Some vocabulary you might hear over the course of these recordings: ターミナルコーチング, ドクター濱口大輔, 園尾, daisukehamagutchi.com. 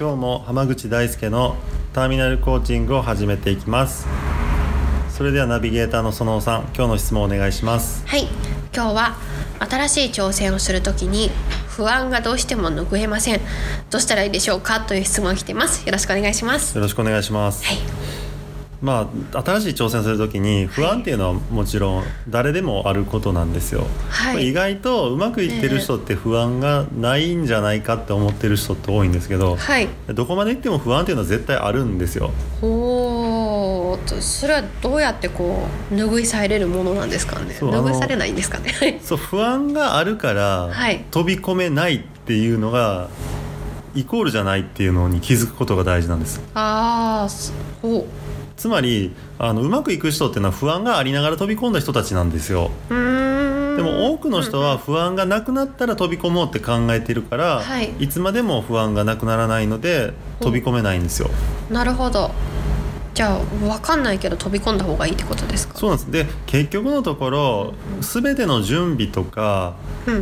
今日も濱口大輔のターミナルコーチングを始めていきます。それではナビゲーターの園尾さん、今日の質問をお願いします。はい、今日は新しい挑戦をするときに不安がどうしても拭えません。どうしたらいいでしょうかという質問が来てます。よろしくお願いします。よろしくお願いします。はい、新しい挑戦するときに不安っていうのはもちろん誰でもあることなんですよ。はい、意外とうまくいってる人って不安がないんじゃないかって思ってる人って多いんですけど、はい、どこまで行っても不安っていうのは絶対あるんですよ。それはどうやってこう拭い去れるものなんですかね。拭い去れないんですかね。そう、不安があるから飛び込めないっていうのがイコールじゃないっていうのに気づくことが大事なんです。つまりうまくいく人っていうのは不安がありながら飛び込んだ人たちなんですよ。でも多くの人は不安がなくなったら飛び込もうって考えているから、はい、いつまでも不安がなくならないので飛び込めないんですよ。なるほど。じゃあ分かんないけど飛び込んだ方がいいってことですか。そうなんです。で、結局のところ全ての準備とか、事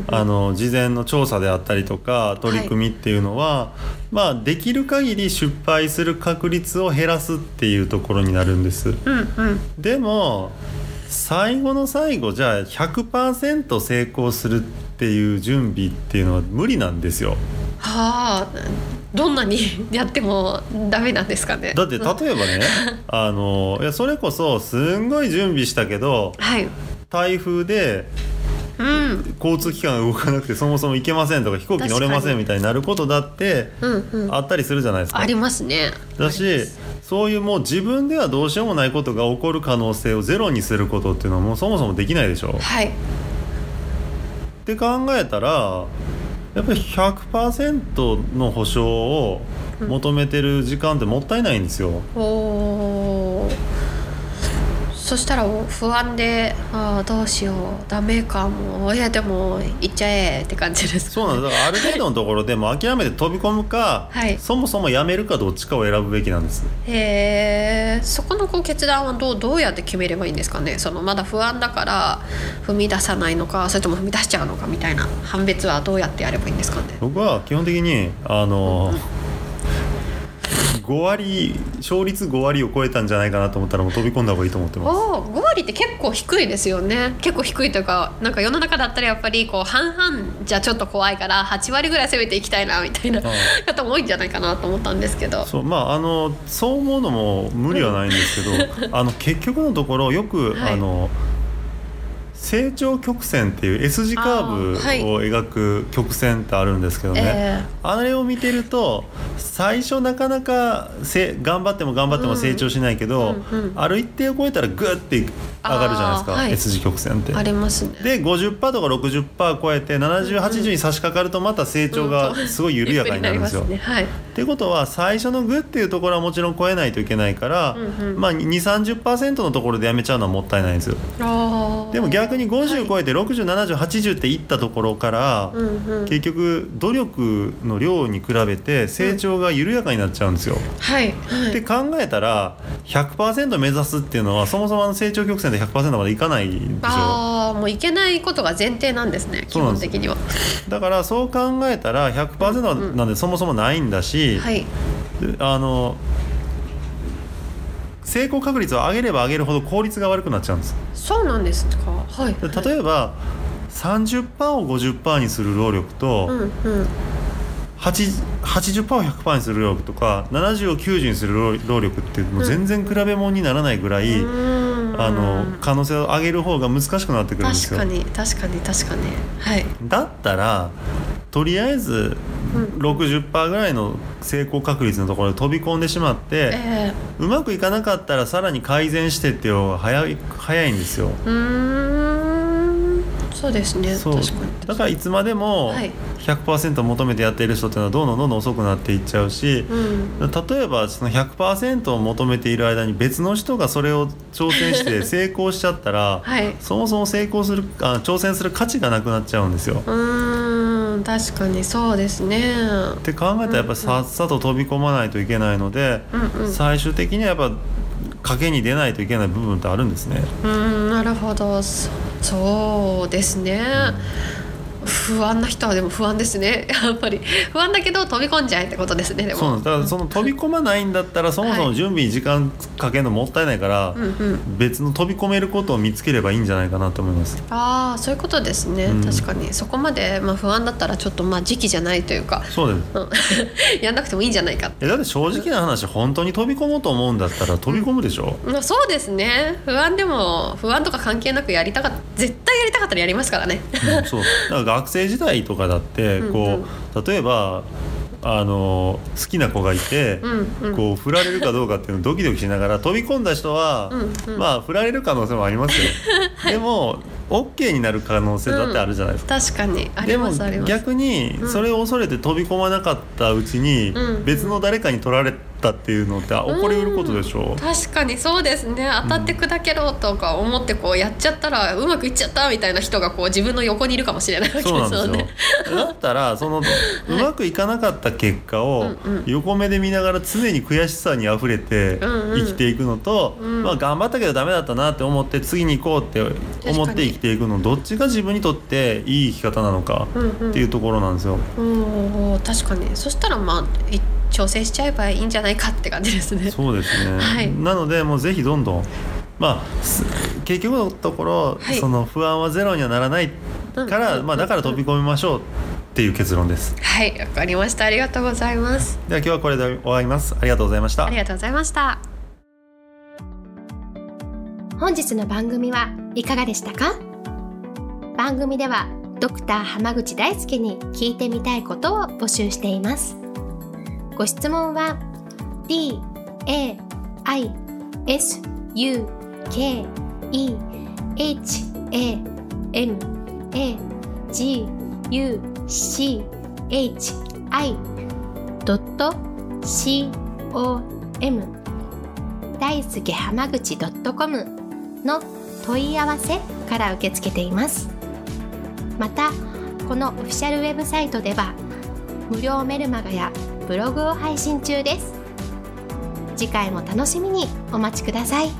前の調査であったりとか取り組みっていうのは、できる限り失敗する確率を減らすっていうところになるんです。でも最後の最後、じゃあ 100% 成功するっていう準備っていうのは無理なんですよ。どんなにやってもダメなんですかね。だって例えばねそれこそすんごい準備したけど、台風で交通機関が動かなくてそもそも行けませんとか飛行機乗れませんみたいになることだってあったりするじゃないですか。ありますね。だしそういうもう自分ではどうしようもないことが起こる可能性をゼロにすることっていうのはもうそもそもできないでしょ。って考えたらやっぱり 100% の保証を求めてる時間ってもったいないんですよ。そしたら不安でどうしようダメかも、いやでも行っちゃえって感じです。そうなんです。だからある程度のところでも諦めて飛び込むか、そもそもやめるかどっちかを選ぶべきなんです。そこの決断はどうやって決めればいいんですかね。まだ不安だから踏み出さないのか、それとも踏み出しちゃうのかみたいな判別はどうやってやればいいんですかね。僕は基本的に勝率5割を超えたんじゃないかなと思ったらもう飛び込んだ方がいいと思ってます。5割って結構低いですよね。結構低いというか、なんか世の中だったらやっぱり半々じゃちょっと怖いから8割ぐらい攻めていきたいなみたいな方も多いんじゃないかなと思ったんですけど。そう思うのも無理はないんですけど、結局のところよく、成長曲線っていう S 字カーブを描く曲線ってあるんですけどね、あれを見てると最初なかなか頑張っても頑張っても成長しないけど、ある一定を超えたらグッて上がるじゃないですか。S 字曲線ってありますね。で 50% とか 60% 超えて70、80に差し掛かるとまた成長がすごい緩やかになるんですよ。っていうことは最初のグッていうところはもちろん超えないといけないから、2、30% のところでやめちゃうのはもったいないんですよ。でも逆に50超えて60、70、80っていったところから、結局努力の量に比べて成長が緩やかになっちゃうんですよ。って考えたら 100% 目指すっていうのはそもそも成長曲線で 100% までいかないでしょ。もういけないことが前提なんですね、基本的には。だからそう考えたら 100% なんでそもそもないんだし、成功確率を上げれば上げるほど効率が悪くなっちゃうんです。そうなんですか。例えば 30% を 50% にする労力と、80% を 100% にする労力とか70を90にする労力ってもう全然比べ物にならないぐらい、可能性を上げる方が難しくなってくるんですよ。確かに、だったらとりあえず 60% ぐらいの成功確率のところで飛び込んでしまって、うまくいかなかったらさらに改善してっていう方が早いんですよ。そうですね、そう確かに。だからいつまでも 100% 求めてやっている人っていうのはどんどんどんどん遅くなっていっちゃうし、うん、例えばその 100% を求めている間に別の人がそれを挑戦して成功しちゃったら、はい、そもそも挑戦する価値がなくなっちゃうんですよ。確かにそうですね。って考えたらやっぱりさっさと飛び込まないといけないので、うんうん、最終的にはやっぱ賭けに出ないといけない部分ってあるんですね。なるほど、そうですね、うん、不安な人はでも不安ですね。やっぱり不安だけど飛び込んじゃえってことですね。でもそうなんです。だからその飛び込まないんだったらそもそも準備に時間かけるのもったいないから、はいうんうん、別の飛び込めることを見つければいいんじゃないかなと思います。ああ、そういうことですね、うん、確かにそこまで、不安だったらちょっと時期じゃないというか、そうです、うん、やんなくてもいいんじゃないかって。だって正直な話、本当に飛び込もうと思うんだったら飛び込むでしょ、うんそうですね。不安とか関係なく絶対やりたかったらやりますからね、うん、そう。だから学生時代とかだって例えば好きな子がいて、うんうん、振られるかどうかっていうのをドキドキしながら飛び込んだ人は、うんうん、振られる可能性もありますよ、はい、でも OK になる可能性だってあるじゃないですか、うん、確かにあります。でも逆にそれを恐れて飛び込まなかったうちに、うん、別の誰かに取られたっていうのって起こりうることでしょう。確かにそうですね。当たって砕けろとか思ってやっちゃったらうまくいっちゃったみたいな人が自分の横にいるかもしれないわけですよね。そうなんですよ。だったらうまくいかなかった結果を横目で見ながら常に悔しさにあふれて生きていくのと、うんうん頑張ったけどダメだったなって思って次に行こうって思って生きていくの、どっちが自分にとっていい生き方なのかっていうところなんですよ、うんうん、確かに。そしたら挑戦しちゃえばいいんじゃないかって感じですね。そうですね、はい、なのでぜひどんどん、結局のところ、はい、その不安はゼロにはならないから、だから飛び込みましょうっていう結論です。はい、わかりました。ありがとうございます。では今日はこれで終わります。ありがとうございました。ありがとうございました。本日の番組はいかがでしたか？番組ではドクター濱口大輔に聞いてみたいことを募集しています。ご質問は daisukehamagutchi.com 大輔濱口 .com の問い合わせから受け付けています。また、このオフィシャルウェブサイトでは無料メルマガやブログを配信中です。次回も楽しみにお待ちください。